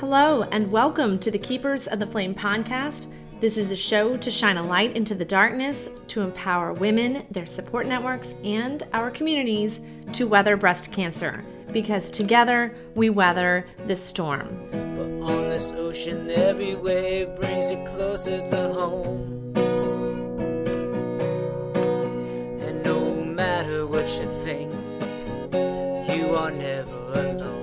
Hello, and welcome to the Keepers of the Flame podcast. This is a show to shine a light into the darkness, to empower women, their support networks, and our communities to weather breast cancer, because together we weather this storm. But on this ocean, every wave brings you closer to home. And no matter what you think, you are never alone.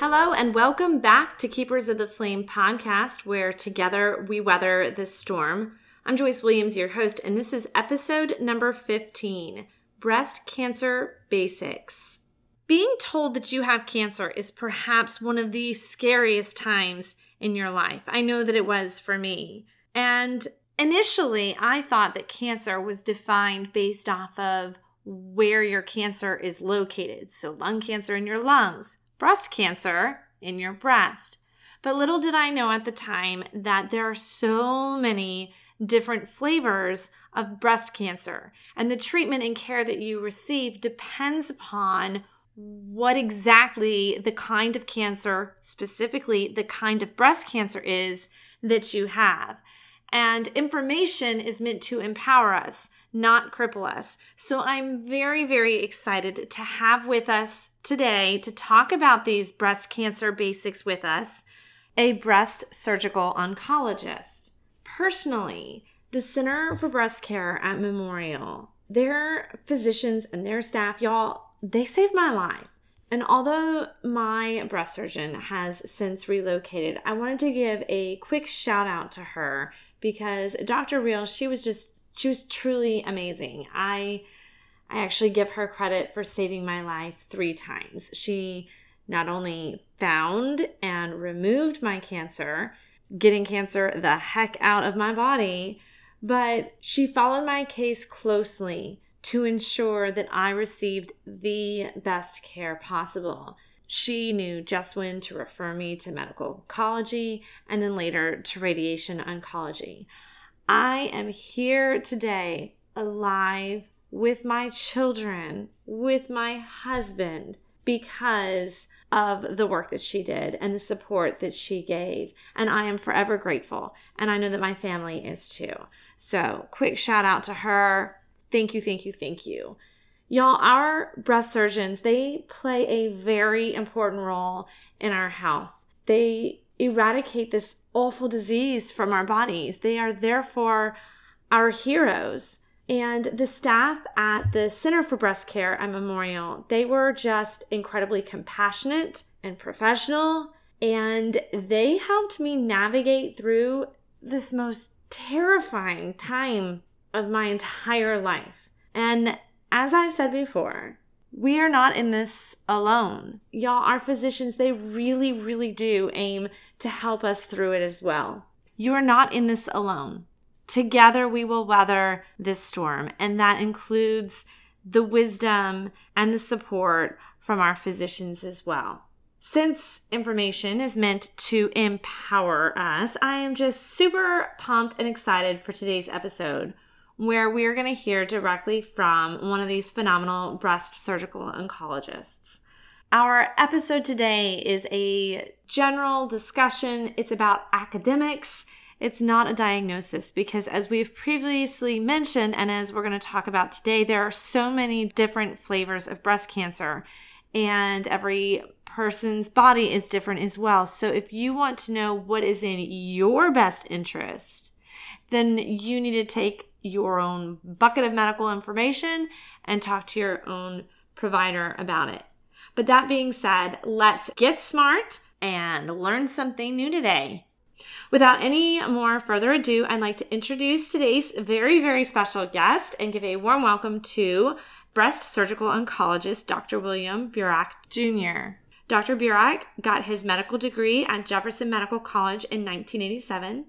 Hello, and welcome back to Keepers of the Flame podcast, where together we weather this storm. I'm Joyce Williams, your host, and this is episode number 15, Breast Cancer Basics. Being told that you have cancer is perhaps one of the scariest times in your life. I know that it was for me. And initially, I thought that cancer was defined based off of where your cancer is located. So lung cancer in your lungs, breast cancer in your breast. But little did I know at the time that there are so many different flavors of breast cancer, and the treatment and care that you receive depends upon what exactly the kind of cancer, specifically the kind of breast cancer is that you have. And information is meant to empower us, not cripple us. So I'm very, very excited to have with us today to talk about these breast cancer basics with us, a breast surgical oncologist. Personally, the Center for Breast Care at Memorial, their physicians and their staff, y'all, they saved my life. And although my breast surgeon has since relocated, I wanted to give a quick shout out to her, because Dr. Real, she was truly amazing. I actually give her credit for saving my life 3 times. She not only found and removed my cancer, getting cancer the heck out of my body, but she followed my case closely to ensure that I received the best care possible. She knew just when to refer me to medical oncology and then later to radiation oncology. I am here today, alive, with my children, with my husband, because of the work that she did and the support that she gave. And I am forever grateful. And I know that my family is too. So, quick shout out to her. Thank you, thank you, thank you. Y'all, our breast surgeons, they play a very important role in our health. They eradicate this awful disease from our bodies. They are therefore our heroes. And the staff at the Center for Breast Care at Memorial, they were just incredibly compassionate and professional, and they helped me navigate through this most terrifying time of my entire life. And as I've said before, we are not in this alone. Y'all, our physicians, they really, really do aim to help us through it as well. You are not in this alone. Together we will weather this storm, and that includes the wisdom and the support from our physicians as well. Since information is meant to empower us, I am just super pumped and excited for today's episode, where we're going to hear directly from one of these phenomenal breast surgical oncologists. Our episode today is a general discussion. It's about academics. It's not a diagnosis, because as we've previously mentioned, and as we're going to talk about today, there are so many different flavors of breast cancer, and every person's body is different as well. So if you want to know what is in your best interest, then you need to take your own bucket of medical information and talk to your own provider about it. But that being said, let's get smart and learn something new today. Without any more further ado, I'd like to introduce today's very, very special guest and give a warm welcome to breast surgical oncologist Dr. William Burak Jr. Dr. Burak got his medical degree at Jefferson Medical College in 1987.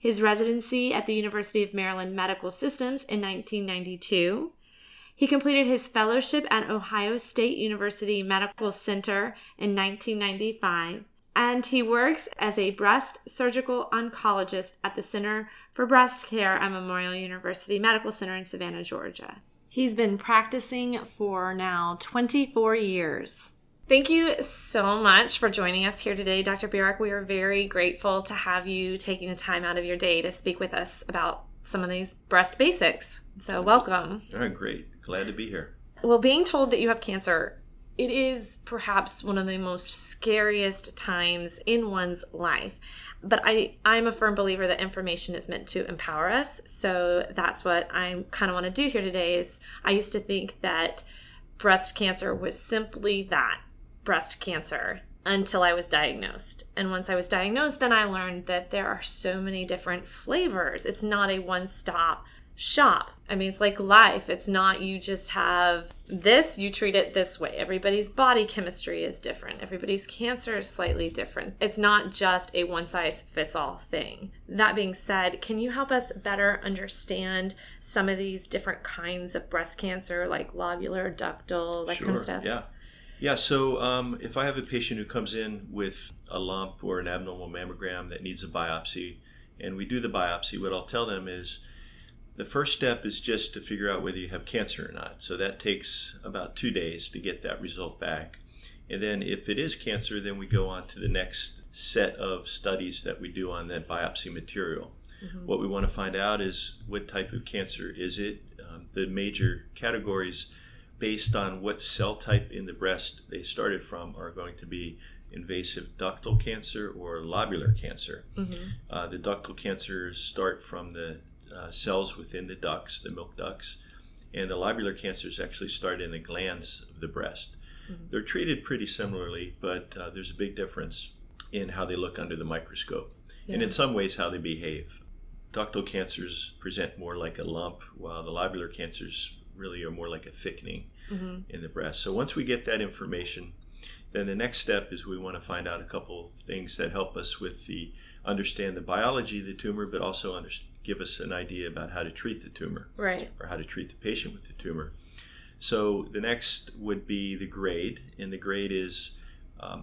His residency at the University of Maryland Medical Systems in 1992. He completed his fellowship at Ohio State University Medical Center in 1995. And he works as a breast surgical oncologist at the Center for Breast Care at Memorial University Medical Center in Savannah, Georgia. He's been practicing for now 24 years. Thank you so much for joining us here today, Dr. Burak. We are very grateful to have you taking the time out of your day to speak with us about some of these breast basics. So welcome. All right, great. Glad to be here. Well, being told that you have cancer, it is perhaps one of the most scariest times in one's life. But I'm a firm believer that information is meant to empower us. So that's what I kind of want to do here today is I used to think that breast cancer was simply that. Breast cancer until I was diagnosed. And once I was diagnosed, then I learned that there are so many different flavors. It's not a one-stop shop. I mean, it's like life. It's not you just have this, you treat it this way. Everybody's body chemistry is different. Everybody's cancer is slightly different. It's not just a one-size-fits-all thing. That being said, can you help us better understand some of these different kinds of breast cancer, like lobular, ductal, that kind of stuff? Sure, yeah. Yeah, so if I have a patient who comes in with a lump or an abnormal mammogram that needs a biopsy, and we do the biopsy, what I'll tell them is the first step is just to figure out whether you have cancer or not. So that takes about 2 days to get that result back. And then if it is cancer, then we go on to the next set of studies that we do on that biopsy material. Mm-hmm. What we want to find out is what type of cancer is it, the major categories based on what cell type in the breast they started from are going to be invasive ductal cancer or lobular cancer. Mm-hmm. The ductal cancers start from the cells within the ducts, the milk ducts, and the lobular cancers actually start in the glands of the breast. Mm-hmm. They're treated pretty similarly, but there's a big difference in how they look under the microscope, yeah. and in some ways how they behave. Ductal cancers present more like a lump, while the lobular cancers really are more like a thickening mm-hmm. in the breast. So once we get that information, then the next step is we want to find out a couple things that help us with the understand the biology of the tumor, but also give us an idea about how to treat the tumor, right? Or how to treat the patient with the tumor. So the next would be the grade, and the grade is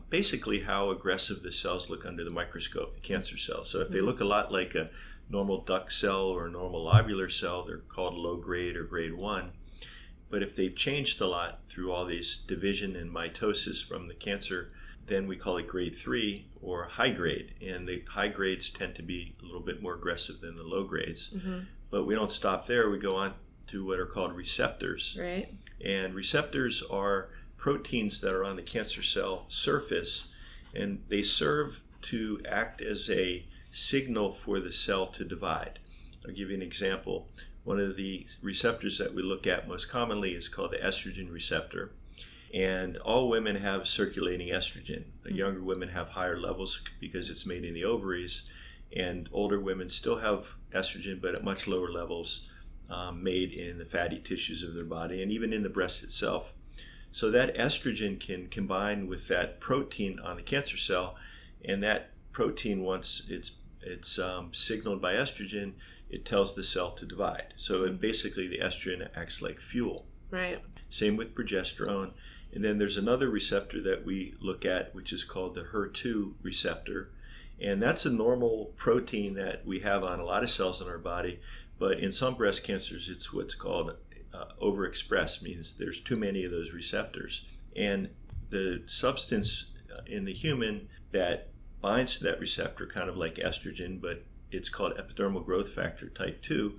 basically how aggressive the cells look under the microscope, the cancer cells. So if mm-hmm. they look a lot like a normal duct cell or a normal lobular cell, they're called low grade or grade 1. But if they've changed a lot through all these division and mitosis from the cancer, then we call it grade 3 or high grade. And the high grades tend to be a little bit more aggressive than the low grades. Mm-hmm. But we don't stop there. We go on to what are called receptors. Right. And receptors are proteins that are on the cancer cell surface, and they serve to act as a signal for the cell to divide. I'll give you an example. One of the receptors that we look at most commonly is called the estrogen receptor. And all women have circulating estrogen. The younger women have higher levels because it's made in the ovaries. And older women still have estrogen, but at much lower levels, made in the fatty tissues of their body and even in the breast itself. So that estrogen can combine with that protein on the cancer cell. And that protein, once it's signaled by estrogen, it tells the cell to divide. So basically the estrogen acts like fuel. Right. Same with progesterone. And then there's another receptor that we look at, which is called the HER2 receptor. And that's a normal protein that we have on a lot of cells in our body. But in some breast cancers, it's what's called overexpressed, means there's too many of those receptors. And the substance in the human that binds to that receptor, kind of like estrogen, but it's called epidermal growth factor type 2.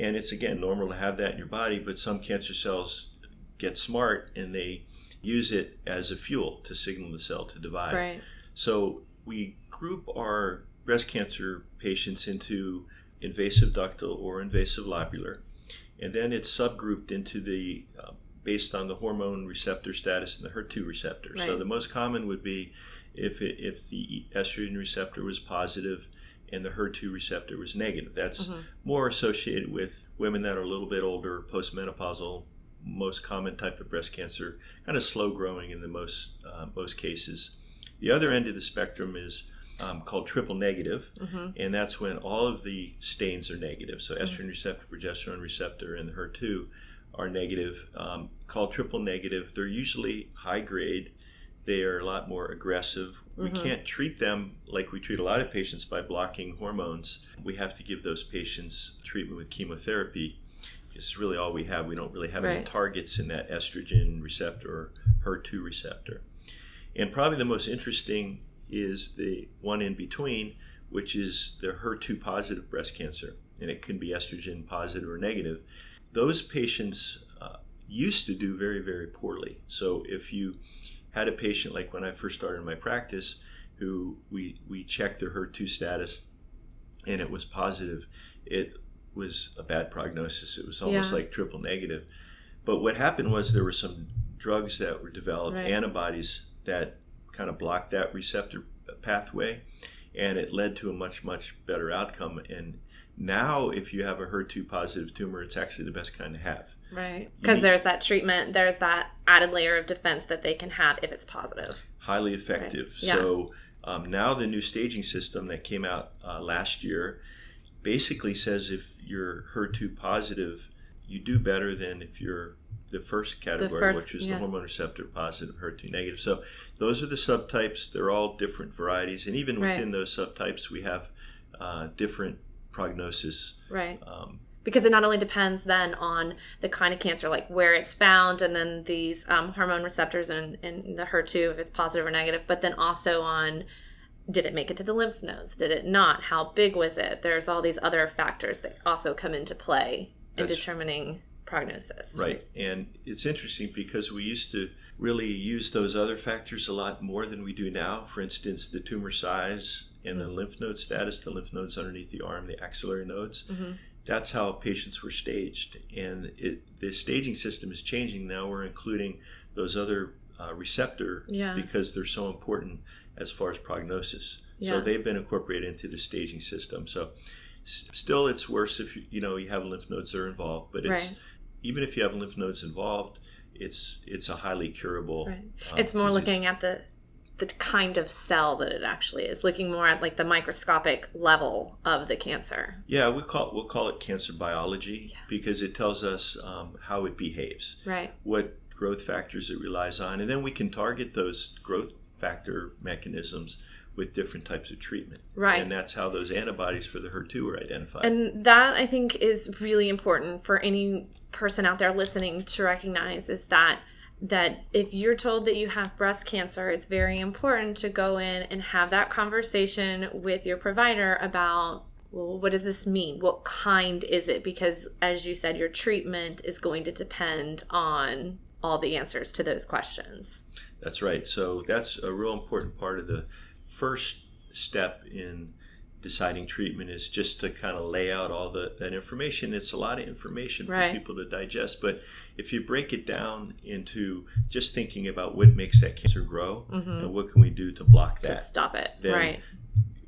And it's, again, normal to have that in your body, but some cancer cells get smart and they use it as a fuel to signal the cell to divide. Right. So we group our breast cancer patients into invasive ductal or invasive lobular, and then it's subgrouped into the based on the hormone receptor status and the HER2 receptor. Right. So the most common would be if the estrogen receptor was positive and the HER2 receptor was negative. That's mm-hmm. more associated with women that are a little bit older, postmenopausal, most common type of breast cancer, kind of slow growing in the most cases. The other end of the spectrum is called triple negative, mm-hmm. and that's when all of the stains are negative. So estrogen mm-hmm. receptor, progesterone receptor, and the HER2 are negative, called triple negative. They're usually high grade. They are a lot more aggressive. We mm-hmm. can't treat them like we treat a lot of patients by blocking hormones. We have to give those patients treatment with chemotherapy. It's really all we have. We don't really have right. any targets in that estrogen receptor or HER2 receptor. And probably the most interesting is the one in between, which is the HER2 positive breast cancer, and it can be estrogen positive or negative. Those patients used to do very, very poorly. So if you had a patient, like when I first started my practice, who we checked their HER2 status and it was positive, it was a bad prognosis. It was almost like triple negative. But what happened was there were some drugs that were developed, antibodies that kind of blocked that receptor pathway, and it led to a much, much better outcome. And now if you have a HER2 positive tumor, it's actually the best kind to have. Right. Because there's that treatment, there's that added layer of defense that they can have if it's positive. Highly effective. Right. Yeah. So now the new staging system that came out last year basically says if you're HER2 positive, you do better than if you're the first category, which is the hormone receptor positive, HER2 negative. So those are the subtypes. They're all different varieties. And even within those subtypes, we have different prognosis. Right. Because it not only depends then on the kind of cancer, like where it's found, and then these hormone receptors and the HER2, if it's positive or negative, but then also on, did it make it to the lymph nodes? Did it not? How big was it? There's all these other factors that also come into play in determining prognosis. Right. And it's interesting because we used to really use those other factors a lot more than we do now. For instance, the tumor size and the lymph node status, the lymph nodes underneath the arm, the axillary nodes. Mm-hmm. That's how patients were staged. And the staging system is changing. Now we're including those other receptor because they're so important as far as prognosis. Yeah. So they've been incorporated into the staging system. So still it's worse if you have lymph nodes that are involved, but it's even if you have lymph nodes involved, it's a highly curable it's more disease. Looking at the kind of cell that it actually is, looking more at like the microscopic level of the cancer. We'll call it cancer biology because it tells us how it behaves, what growth factors it relies on, and then we can target those growth factor mechanisms with different types of treatment. Right. And that's how those antibodies for the HER2 are identified. And that, I think, is really important for any person out there listening to recognize, is that if you're told that you have breast cancer, it's very important to go in and have that conversation with your provider about, well, what does this mean? What kind is it? Because, as you said, your treatment is going to depend on all the answers to those questions. That's right. So that's a real important part of the first step in deciding treatment, is just to kind of lay out all that information. It's a lot of information for people to digest, but if you break it down into just thinking about what makes that cancer grow and what can we do to block that, to stop it, then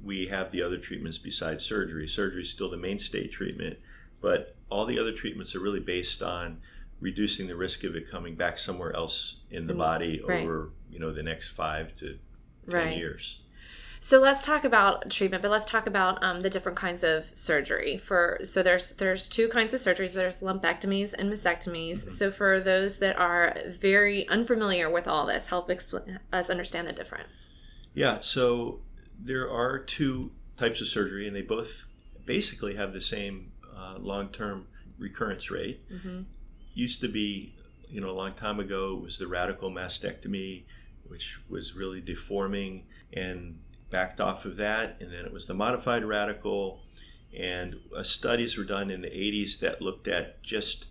we have the other treatments besides surgery. Surgery is still the mainstay treatment, but all the other treatments are really based on reducing the risk of it coming back somewhere else in the body over the next 5 to 10 years. So let's talk about treatment, but let's talk about the different kinds of surgery. So there's two kinds of surgeries. There's lumpectomies and mastectomies. Mm-hmm. So for those that are very unfamiliar with all this, help explain us understand the difference. Yeah, so there are two types of surgery, and they both basically have the same long-term recurrence rate. Mm-hmm. Used to be, a long time ago, it was the radical mastectomy, which was really deforming, and backed off of that, and then it was the modified radical, and studies were done in the 80s that looked at just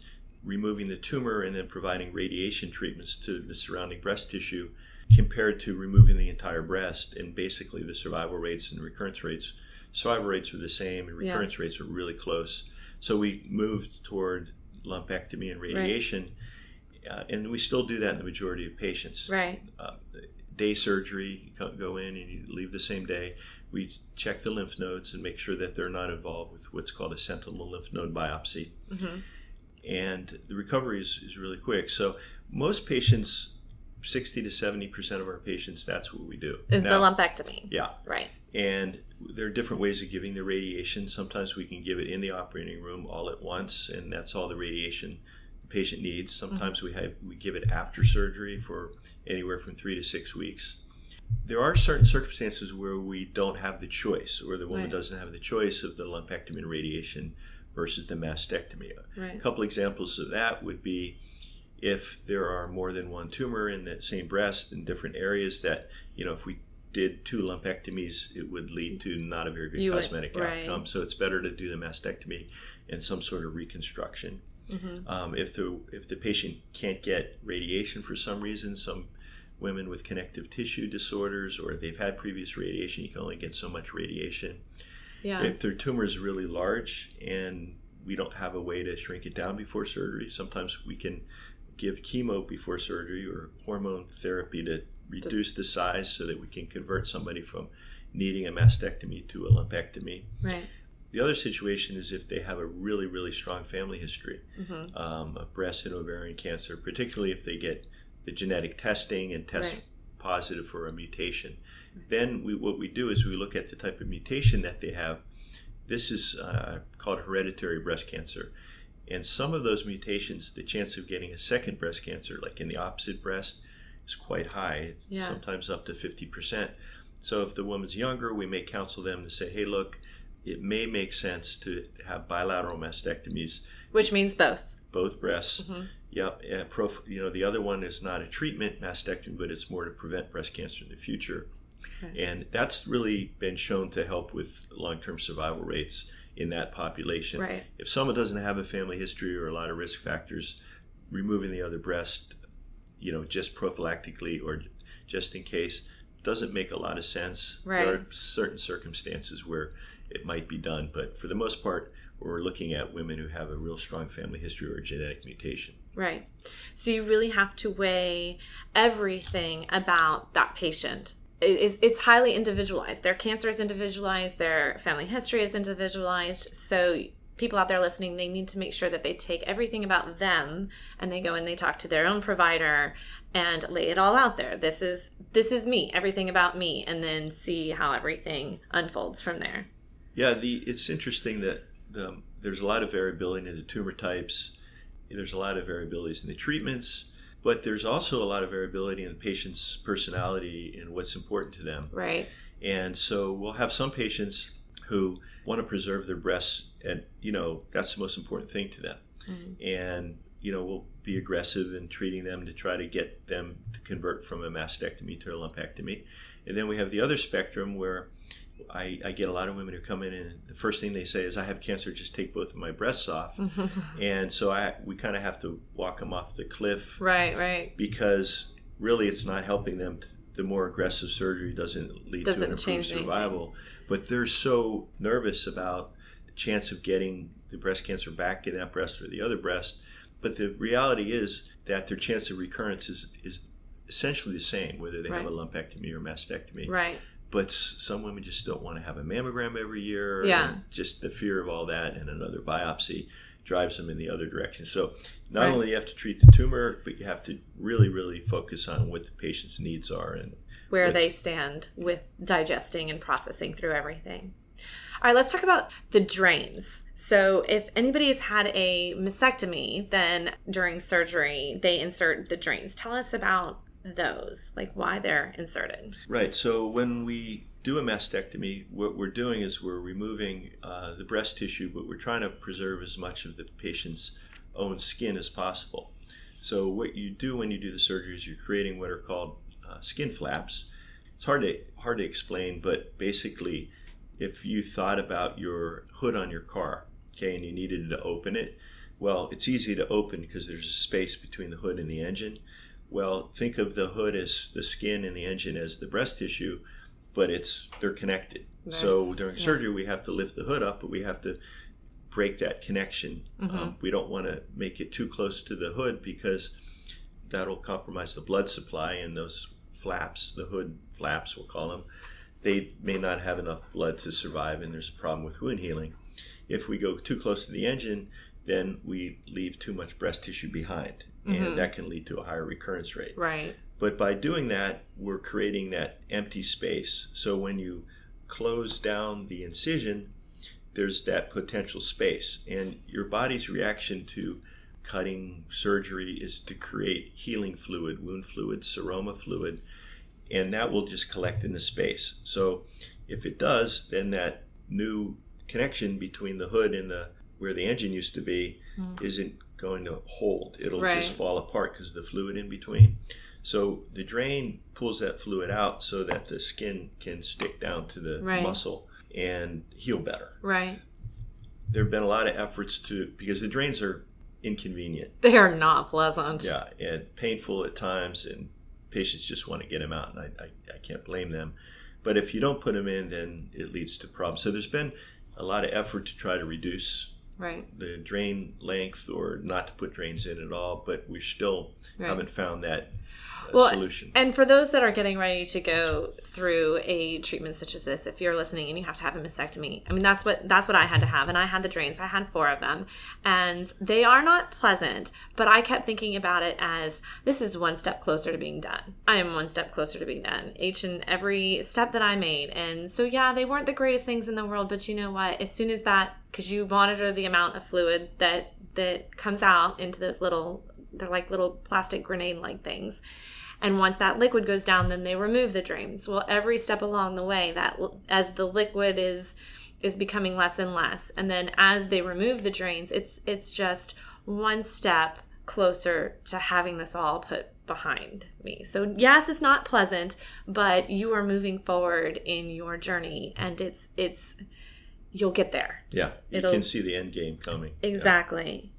removing the tumor and then providing radiation treatments to the surrounding breast tissue compared to removing the entire breast, and basically the survival rates and survival rates were the same, and recurrence rates were really close. So we moved toward lumpectomy and radiation, and we still do that in the majority of patients. Right. Day surgery, you go in and you leave the same day. We check the lymph nodes and make sure that they're not involved with what's called a sentinel lymph node biopsy. Mm-hmm. And the recovery is really quick. So most patients, 60 to 70% of our patients, that's what we do. Is the lumpectomy. Yeah. Right. And there are different ways of giving the radiation. Sometimes we can give it in the operating room all at once, and that's all the radiation patient needs. Sometimes we give it after surgery for anywhere from 3 to 6 weeks. There are certain circumstances where we don't have the choice, or the woman doesn't have the choice of the lumpectomy and radiation versus the mastectomy. A couple examples of that would be if there are more than one tumor in that same breast in different areas, that, you know, if we did two lumpectomies, it would lead to not a very good cosmetic outcome. Right. So it's better to do the mastectomy and some sort of reconstruction. Mm-hmm. If the patient can't get radiation for some reason, some women with connective tissue disorders or they've had previous radiation, you can only get so much radiation. Yeah. If their tumor is really large and we don't have a way to shrink it down before surgery, sometimes we can give chemo before surgery or hormone therapy to reduce the size so that we can convert somebody from needing a mastectomy to a lumpectomy. Right. The other situation is if they have a really, really strong family history mm-hmm. Of breast and ovarian cancer, particularly if they get the genetic testing and test right. positive for a mutation. Right. Then what we do is we look at the type of mutation that they have. This is called hereditary breast cancer. And some of those mutations, the chance of getting a second breast cancer, like in the opposite breast, is quite high. It's yeah. sometimes up to 50%. So if the woman's younger, we may counsel them to say, hey, look, it may make sense to have bilateral mastectomies. Which means both. Both breasts. Mm-hmm. Yep. And the other one is not a treatment mastectomy, but it's more to prevent breast cancer in the future. Okay. And that's really been shown to help with long-term survival rates in that population. Right. If someone doesn't have a family history or a lot of risk factors, removing the other breast, you know, just prophylactically or just in case doesn't make a lot of sense. Right. There are certain circumstances where it might be done, but for the most part, we're looking at women who have a real strong family history or genetic mutation. Right. So you really have to weigh everything about that patient. It's highly individualized. Their cancer is individualized. Their family history is individualized. So people out there listening, they need to make sure that they take everything about them and they go and they talk to their own provider and lay it all out there. This is me, everything about me, and then see how everything unfolds from there. Yeah, it's interesting that there's a lot of variability in the tumor types. There's a lot of variabilities in the treatments. But there's also a lot of variability in the patient's personality and what's important to them. Right. And so we'll have some patients who want to preserve their breasts and, you know, that's the most important thing to them. Mm-hmm. And, you know, we'll be aggressive in treating them to try to get them to convert from a mastectomy to a lumpectomy. And then we have the other spectrum where I get a lot of women who come in and the first thing they say is, I have cancer, just take both of my breasts off. And so we kind of have to walk them off the cliff. Right. Because really it's not helping them. The more aggressive surgery doesn't lead to an improved survival. But they're so nervous about the chance of getting the breast cancer back in that breast or the other breast. But the reality is that their chance of recurrence is essentially the same, whether they right. have a lumpectomy or mastectomy. Right. But some women just don't want to have a mammogram every year. Yeah. Just the fear of all that and another biopsy drives them in the other direction. So not right. only do you have to treat the tumor, but you have to really, really focus on what the patient's needs are and where they stand with digesting and processing through everything. All right, let's talk about the drains. So if anybody has had a mastectomy, then during surgery, they insert the drains. Tell us about those, like why they're inserted. Right. So when we do a mastectomy, what we're doing is we're removing the breast tissue, but we're trying to preserve as much of the patient's own skin as possible. So what you do when you do the surgery is you're creating what are called skin flaps. It's hard to explain, but basically if you thought about your hood on your car, okay, and you needed to open it, well, it's easy to open because there's a space between the hood and the engine. Well, think of the hood as the skin and the engine as the breast tissue, but they're connected. Nice. So during surgery, we have to lift the hood up, but we have to break that connection. Mm-hmm. We don't want to make it too close to the hood because that'll compromise the blood supply, and those flaps, the hood flaps we'll call them, they may not have enough blood to survive, and there's a problem with wound healing. If we go too close to the engine, then we leave too much breast tissue behind. And mm-hmm. that can lead to a higher recurrence rate. Right. But by doing that, we're creating that empty space. So when you close down the incision, there's that potential space. And your body's reaction to cutting surgery is to create healing fluid, wound fluid, seroma fluid, and that will just collect in the space. So if it does, then that new connection between the hood and where the engine used to be mm-hmm. isn't going to hold. It'll just fall apart because of the fluid in between. So the drain pulls that fluid out so that the skin can stick down to the muscle and heal better. Right. There have been a lot of efforts to, because the drains are inconvenient. They are not pleasant. Yeah, and painful at times, and patients just want to get them out, and I can't blame them. But if you don't put them in, then it leads to problems. So there's been a lot of effort to try to reduce the drain length or not to put drains in at all, but we still haven't found that solution. And for those that are getting ready to go through a treatment such as this, if you're listening and you have to have a mastectomy, I mean, that's what I had to have, and I had the drains. I had 4 of them, and they are not pleasant, but I kept thinking about it as, this is one step closer to being done. I am one step closer to being done, each and every step that I made. And so, yeah, they weren't the greatest things in the world, but you know what? As soon as that, because you monitor the amount of fluid that comes out into those little, they're like little plastic grenade-like things. And once that liquid goes down, then they remove the drains. Well, every step along the way, that as the liquid is becoming less and less, and then as they remove the drains, it's just one step closer to having this all put behind me. So yes, it's not pleasant, but you are moving forward in your journey, and it's you'll get there. Yeah, you can see the end game coming. Exactly.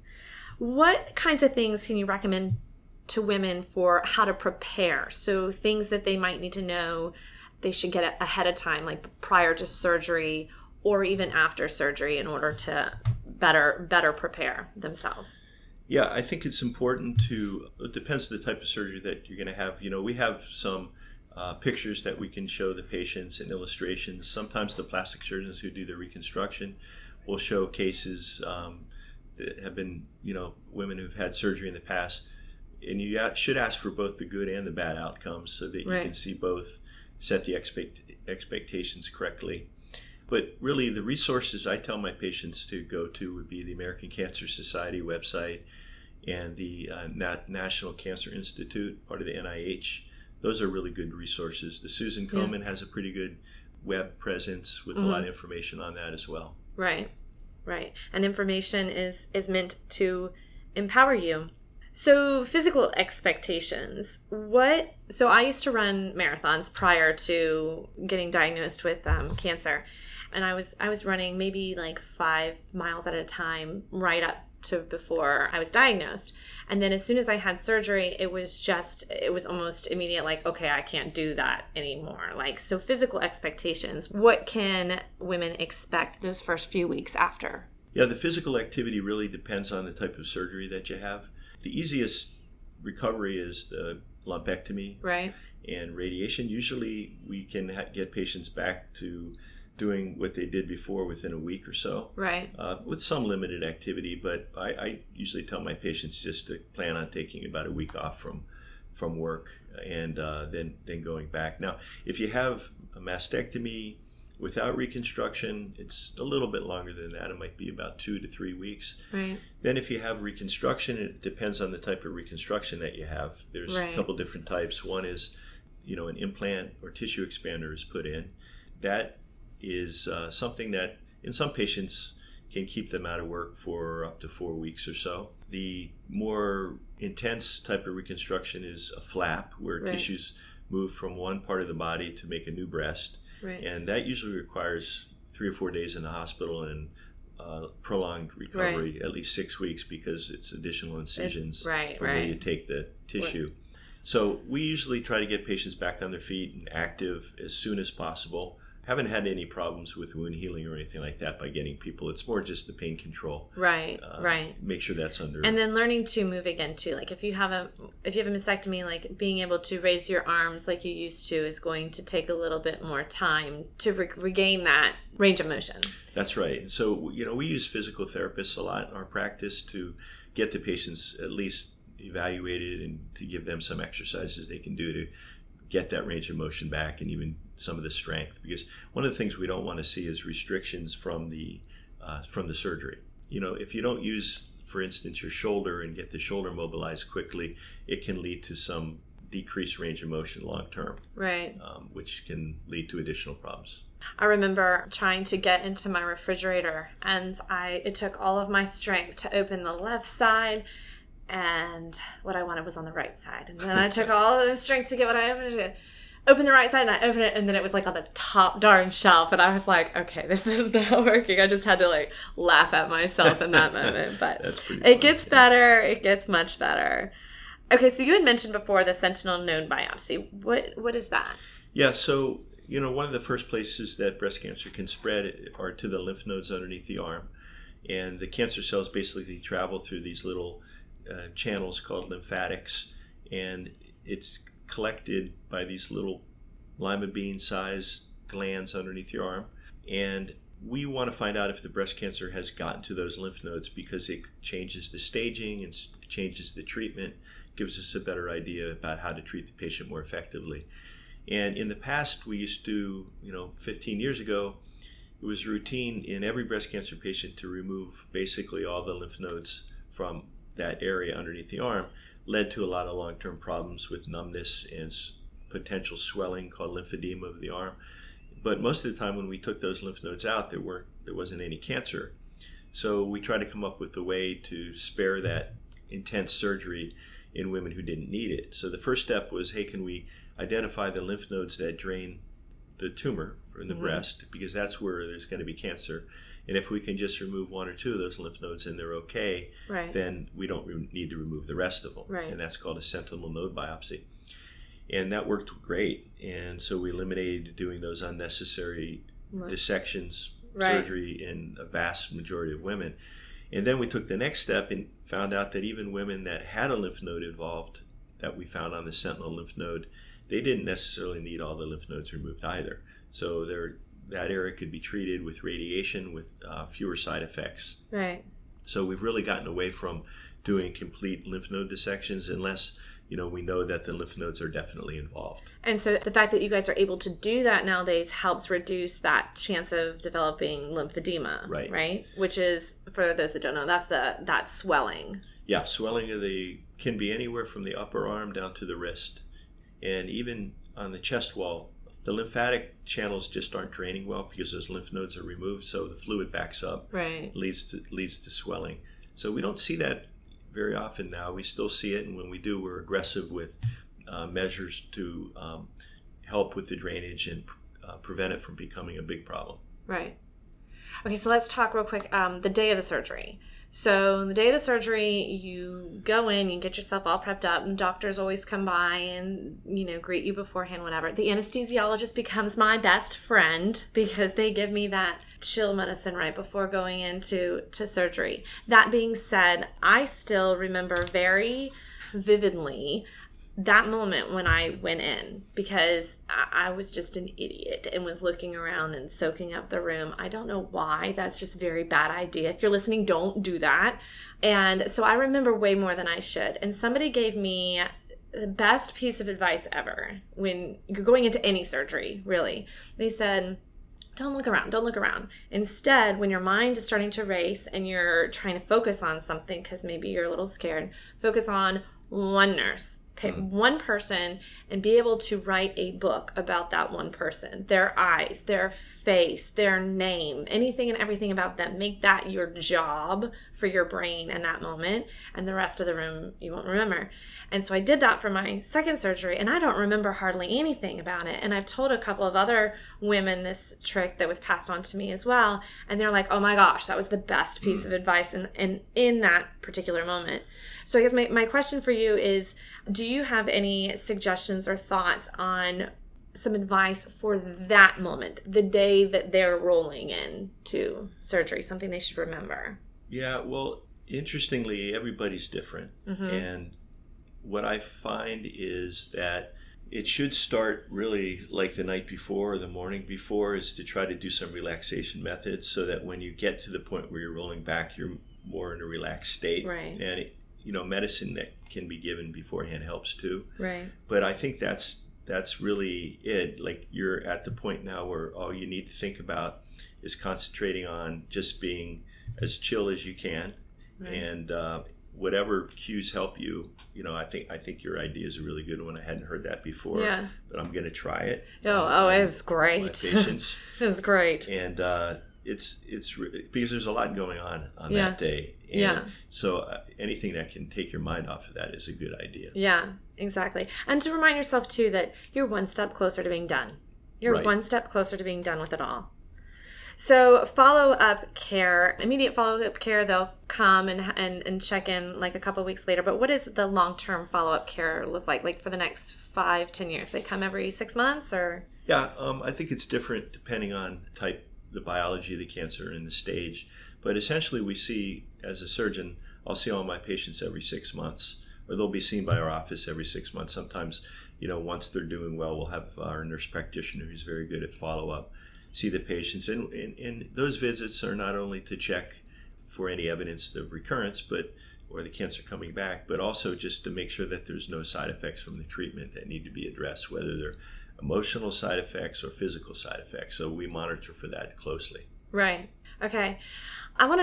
Yeah. What kinds of things can you recommend to women for how to prepare? So things that they might need to know they should get ahead of time, like prior to surgery or even after surgery, in order to better prepare themselves. Yeah, I think it's important to, it depends on the type of surgery that you're going to have. You know, we have some pictures that we can show the patients and illustrations. Sometimes the plastic surgeons who do the reconstruction will show cases that have been, you know, women who've had surgery in the past, and you should ask for both the good and the bad outcomes so that you can see both, set the expectations correctly. But really, the resources I tell my patients to go to would be the American Cancer Society website and the National Cancer Institute, part of the NIH. Those are really good resources. The Susan Komen has a pretty good web presence with a lot of information on that as well. Right. And information is meant to empower you. So physical expectations. So I used to run marathons prior to getting diagnosed with cancer. And I was running maybe like 5 miles at a time right up to before I was diagnosed. And then as soon as I had surgery, it was almost immediate, like, okay, I can't do that anymore. Like, so physical expectations, what can women expect those first few weeks after? Yeah, the physical activity really depends on the type of surgery that you have. The easiest recovery is the lumpectomy and radiation. Usually we can get patients back to doing what they did before within a week or so. With some limited activity, but I usually tell my patients just to plan on taking about a week off from work and then going back. Now, if you have a mastectomy without reconstruction, it's a little bit longer than that. It might be about 2 to 3 weeks. Right. Then if you have reconstruction, it depends on the type of reconstruction that you have. There's a couple different types. One is, you know, an implant or tissue expander is put in. That is something that in some patients can keep them out of work for up to 4 weeks or so. The more intense type of reconstruction is a flap, where tissues move from one part of the body to make a new breast. And that usually requires 3 or 4 days in the hospital and prolonged recovery, at least 6 weeks, because it's additional incisions from where you take the tissue. So we usually try to get patients back on their feet and active as soon as possible. Haven't had any problems with wound healing or anything like that by getting people. It's more just the pain control. Make sure that's under. And then learning to move again too. Like if you have a mastectomy, like being able to raise your arms like you used to is going to take a little bit more time to regain that range of motion. That's right. So, you know, we use physical therapists a lot in our practice to get the patients at least evaluated and to give them some exercises they can do to get that range of motion back and even some of the strength, because one of the things we don't want to see is restrictions from the surgery. You know, if you don't use, for instance, your shoulder and get the shoulder mobilized quickly, it can lead to some decreased range of motion long term, right? Which can lead to additional problems. I remember trying to get into my refrigerator, and it took all of my strength to open the left side, and what I wanted was on the right side. And then I took all of the strength to get what I opened. Open the right side, and I open it, and then it was like on the top darn shelf, and I was like, okay, this is not working. I just had to like laugh at myself in that moment, but it gets better. It gets much better. Okay, so you had mentioned before the sentinel node biopsy. What is that? Yeah, so one of the first places that breast cancer can spread are to the lymph nodes underneath the arm, and the cancer cells basically travel through these little channels called lymphatics, and it's collected by these little lima bean-sized glands underneath your arm. And we want to find out if the breast cancer has gotten to those lymph nodes, because it changes the staging and changes the treatment, gives us a better idea about how to treat the patient more effectively. And in the past, we used to, 15 years ago, it was routine in every breast cancer patient to remove basically all the lymph nodes from that area underneath the arm. Led to a lot of long-term problems with numbness and potential swelling called lymphedema of the arm. But most of the time when we took those lymph nodes out, there wasn't any cancer. So we tried to come up with a way to spare that intense surgery in women who didn't need it. So the first step was, hey, can we identify the lymph nodes that drain the tumor in the breast? Because that's where there's going to be cancer. And if we can just remove one or two of those lymph nodes and they're okay, right, then we don't need to remove the rest of them. Right. And that's called a sentinel node biopsy. And that worked great. And so we eliminated doing those unnecessary dissections, right, surgery in a vast majority of women. And then we took the next step and found out that even women that had a lymph node involved that we found on the sentinel lymph node, they didn't necessarily need all the lymph nodes removed either. So that area could be treated with radiation with fewer side effects. Right. So we've really gotten away from doing complete lymph node dissections unless, we know that the lymph nodes are definitely involved. And so the fact that you guys are able to do that nowadays helps reduce that chance of developing lymphedema, right? Which is, for those that don't know, that's that swelling. Yeah, swelling can be anywhere from the upper arm down to the wrist. And even on the chest wall, the lymphatic channels just aren't draining well because those lymph nodes are removed, so the fluid backs up, right, leads to swelling. So we don't see that very often now. We still see it, and when we do, we're aggressive with measures to help with the drainage and prevent it from becoming a big problem. Right. Okay, so let's talk real quick the day of the surgery. So the day of the surgery, you go in, you get yourself all prepped up, and doctors always come by and, greet you beforehand, whatever. The anesthesiologist becomes my best friend because they give me that chill medicine right before going into surgery. That being said, I still remember very vividly that moment when I went in, because I was just an idiot and was looking around and soaking up the room. I don't know why. That's just a very bad idea. If you're listening, don't do that. And so I remember way more than I should. And somebody gave me the best piece of advice ever when you're going into any surgery, really. They said, don't look around. Don't look around. Instead, when your mind is starting to race and you're trying to focus on something because maybe you're a little scared, focus on one nurse. Pick one person and be able to write a book about that one person, their eyes, their face, their name, anything and everything about them. Make that your job for your brain in that moment, and the rest of the room you won't remember. And so I did that for my second surgery, and I don't remember hardly anything about it. And I've told a couple of other women this trick that was passed on to me as well, and they're like, oh my gosh, that was the best piece of advice in that particular moment. So I guess my question for you is, do you have any suggestions or thoughts on some advice for that moment, the day that they're rolling in to surgery, something they should remember? Yeah, well, interestingly, everybody's different. Mm-hmm. And what I find is that it should start really like the night before or the morning before, is to try to do some relaxation methods so that when you get to the point where you're rolling back, you're more in a relaxed state. Right. And medicine that can be given beforehand helps too. Right. But I think that's really it. Like, you're at the point now where all you need to think about is concentrating on just being as chill as you can, right, and whatever cues help you, you know, I think your idea is a really good one. I hadn't heard that before, yeah. But I'm going to try it. Oh, it's great. My patients. It's great. And it's because there's a lot going on yeah. that day. And yeah. So anything that can take your mind off of that is a good idea. Yeah, exactly. And to remind yourself, too, that you're one step closer to being done. You're right. One step closer to being done with it all. So follow-up care, immediate follow-up care, they'll come and check in like a couple of weeks later. But what does the long-term follow-up care look like for the next 5-10 years? They come every 6 months or? Yeah, I think it's different depending on type, the biology of the cancer and the stage. But essentially we see, as a surgeon, I'll see all my patients every 6 months. Or they'll be seen by our office every 6 months. Sometimes, you know, once they're doing well, we'll have our nurse practitioner who's very good at follow-up. See the patients, and those visits are not only to check for any evidence of recurrence, but or the cancer coming back, but also just to make sure that there's no side effects from the treatment that need to be addressed, whether they're emotional side effects or physical side effects. So we monitor for that closely. Right. Okay. I want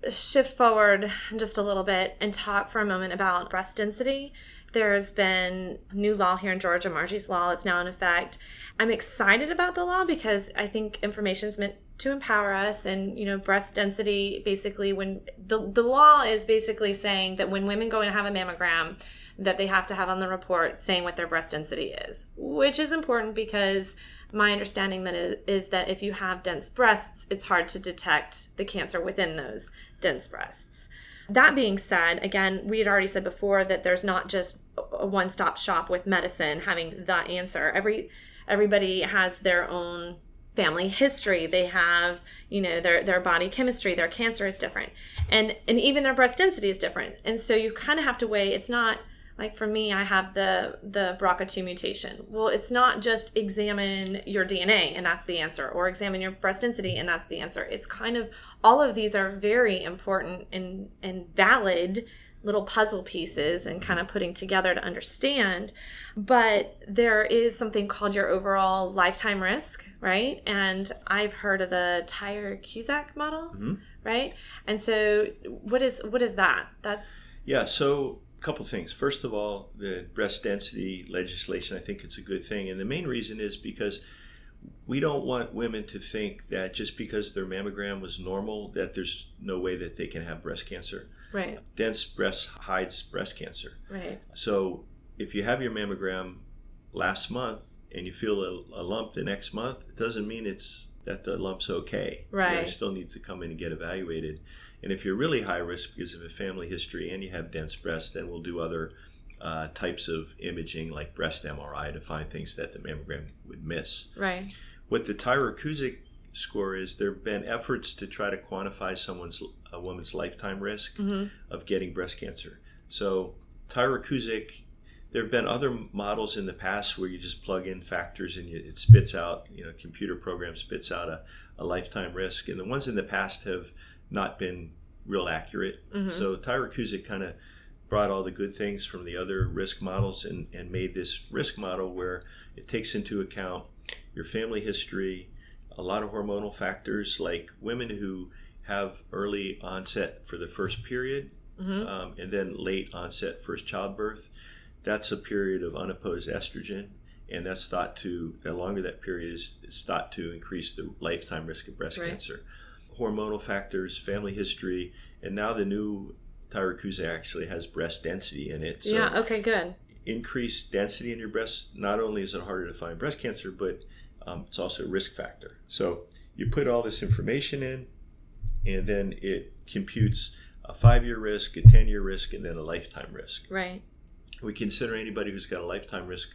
to shift forward just a little bit and talk for a moment about breast density. There's been a new law here in Georgia, Margie's Law. It's now in effect. I'm excited about the law because I think information is meant to empower us. And, you know, breast density, basically, when the law is basically saying that when women go and have a mammogram, that they have to have on the report saying what their breast density is, which is important because my understanding that is that if you have dense breasts, it's hard to detect the cancer within those dense breasts. That being said, again, we had already said before that there's not just a one-stop shop with medicine having that answer. Everybody has their own family history. They have, you know, their body chemistry. Their cancer is different. And even their breast density is different. And so you kind of have to weigh. It's not like for me, I have the BRCA2 mutation. Well, it's not just examine your DNA and that's the answer, or examine your breast density and that's the answer. It's kind of all of these are very important and valid little puzzle pieces and kind of putting together to understand. But there is something called your overall lifetime risk, right? And I've heard of the Tyrer-Cuzick model, mm-hmm. right? And so what is that? That's yeah, so couple things. First of all, the breast density legislation, I think it's a good thing. And the main reason is because we don't want women to think that just because their mammogram was normal, that there's no way that they can have breast cancer. Right. Dense breast hides breast cancer. Right. So if you have your mammogram last month and you feel a lump the next month, it doesn't mean it's that the lump's okay. Right. You know, you still need to come in and get evaluated. And if you're really high risk because of a family history and you have dense breasts, then we'll do other types of imaging like breast MRI to find things that the mammogram would miss. Right. What the Tyrer-Cuzick score is, there have been efforts to try to quantify a woman's lifetime risk mm-hmm. of getting breast cancer. So Tyrer-Cuzick, there have been other models in the past where you just plug in factors and it spits out, you know, computer program spits out a lifetime risk. And the ones in the past have not been real accurate. Mm-hmm. So Tyrer-Cuzick kind of brought all the good things from the other risk models and made this risk model where it takes into account your family history, a lot of hormonal factors like women who have early onset for the first period mm-hmm. And then late onset first childbirth. That's a period of unopposed estrogen. And that's thought to, the longer that period is, it's thought to increase the lifetime risk of breast right. cancer. Hormonal factors, family history, and now the new Tyrer-Cuzick actually has breast density in it. So yeah, okay, good. Increased density in your breast, not only is it harder to find breast cancer, but it's also a risk factor. So you put all this information in, and then it computes a 5-year risk, a 10-year risk, and then a lifetime risk. Right. We consider anybody who's got a lifetime risk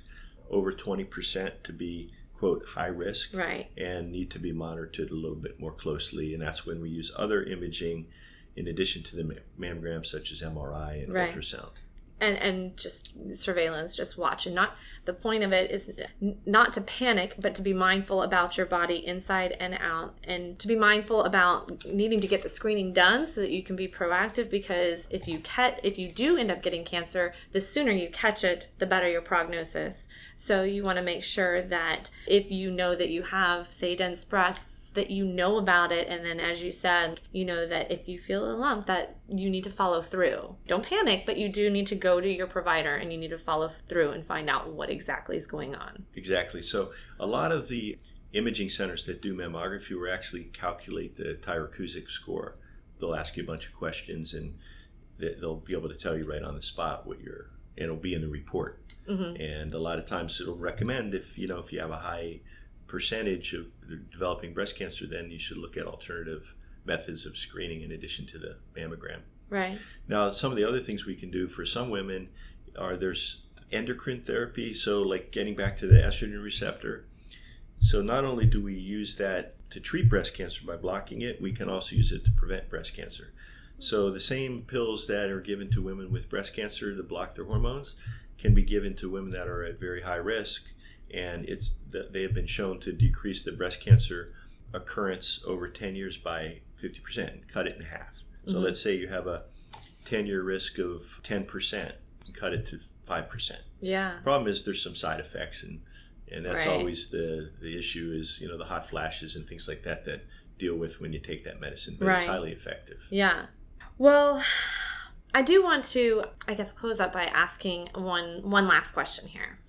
over 20% to be quote, high risk right. and need to be monitored a little bit more closely. And that's when we use other imaging in addition to the mammogram, such as MRI and right. ultrasound. And just surveillance, just watch. And not the point of it is not to panic, but to be mindful about your body inside and out. And to be mindful about needing to get the screening done so that you can be proactive. Because if you do end up getting cancer, the sooner you catch it, the better your prognosis. So you want to make sure that if you know that you have, say, dense breasts, that you know about it. And then, as you said, you know that if you feel a lump, that you need to follow through. Don't panic, but you do need to go to your provider and you need to follow through and find out what exactly is going on. Exactly. So a lot of the imaging centers that do mammography will actually calculate the Tyrer-Cuzick score. They'll ask you a bunch of questions and they'll be able to tell you right on the spot what your, it'll be in the report. Mm-hmm. And a lot of times it'll recommend if you have a high percentage of developing breast cancer, then you should look at alternative methods of screening in addition to the mammogram. Right. Now, some of the other things we can do for some women are there's endocrine therapy. So like getting back to the estrogen receptor. So not only do we use that to treat breast cancer by blocking it, we can also use it to prevent breast cancer. So the same pills that are given to women with breast cancer to block their hormones can be given to women that are at very high risk, and they have been shown to decrease the breast cancer occurrence over 10 years by 50% and cut it in half. So mm-hmm. Let's say you have a 10-year risk of 10%, cut it to 5%. Yeah. Problem is there's some side effects, and that's right. Always the issue is, the hot flashes and things like that deal with when you take that medicine, but right. It's highly effective. Yeah. Well, I do want to, close up by asking one last question here.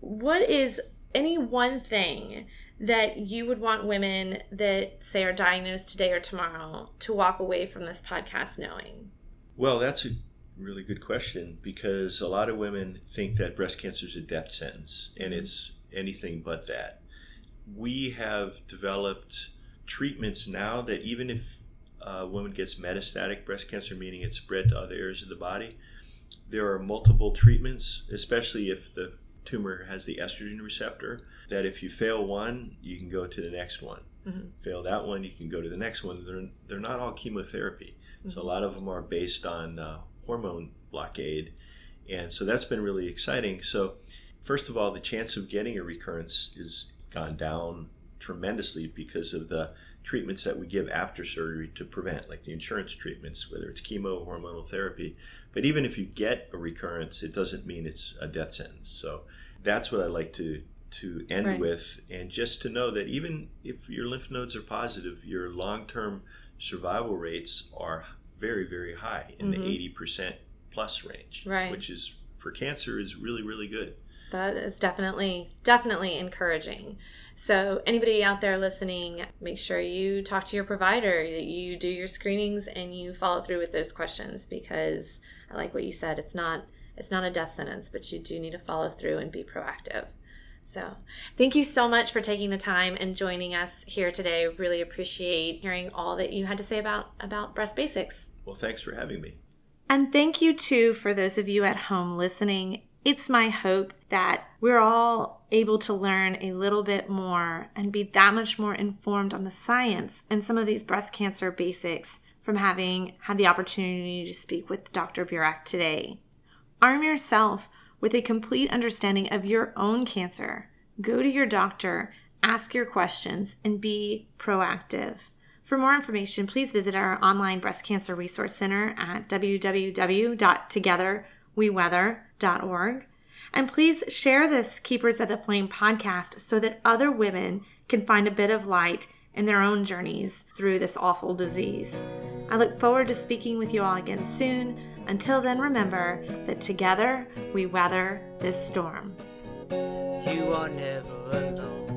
What is any one thing that you would want women that, say, are diagnosed today or tomorrow to walk away from this podcast knowing? Well, that's a really good question, because a lot of women think that breast cancer is a death sentence, and it's anything but that. We have developed treatments now that even if a woman gets metastatic breast cancer, meaning it's spread to other areas of the body, there are multiple treatments, especially if the tumor has the estrogen receptor, that if you fail one, you can go to the next one. Mm-hmm. Fail that one, you can go to the next one. They're not all chemotherapy. Mm-hmm. So a lot of them are based on hormone blockade. And so that's been really exciting. So first of all, the chance of getting a recurrence has gone down tremendously because of the treatments that we give after surgery to prevent, like the insurance treatments, whether it's chemo, hormonal therapy. But even if you get a recurrence, it doesn't mean it's a death sentence. So that's what I like to end right. with. And just to know that even if your lymph nodes are positive, your long-term survival rates are very, very high in mm-hmm. the 80% plus range, right. which is, for cancer, is really, really good. That is definitely encouraging. So anybody out there listening, make sure you talk to your provider, you do your screenings, and you follow through with those questions, because I like what you said. It's not a death sentence, but you do need to follow through and be proactive. So thank you so much for taking the time and joining us here today. Really appreciate hearing all that you had to say about breast basics. Well, thanks for having me. And thank you, too, for those of you at home listening. It's my hope that we're all able to learn a little bit more and be that much more informed on the science and some of these breast cancer basics from having had the opportunity to speak with Dr. Burak today. Arm yourself with a complete understanding of your own cancer. Go to your doctor, ask your questions, and be proactive. For more information, please visit our online Breast Cancer Resource Center at www.togetherweweather.org. And please share this Keepers of the Flame podcast so that other women can find a bit of light in their own journeys through this awful disease. I look forward to speaking with you all again soon. Until then, remember that together we weather this storm. You are never alone.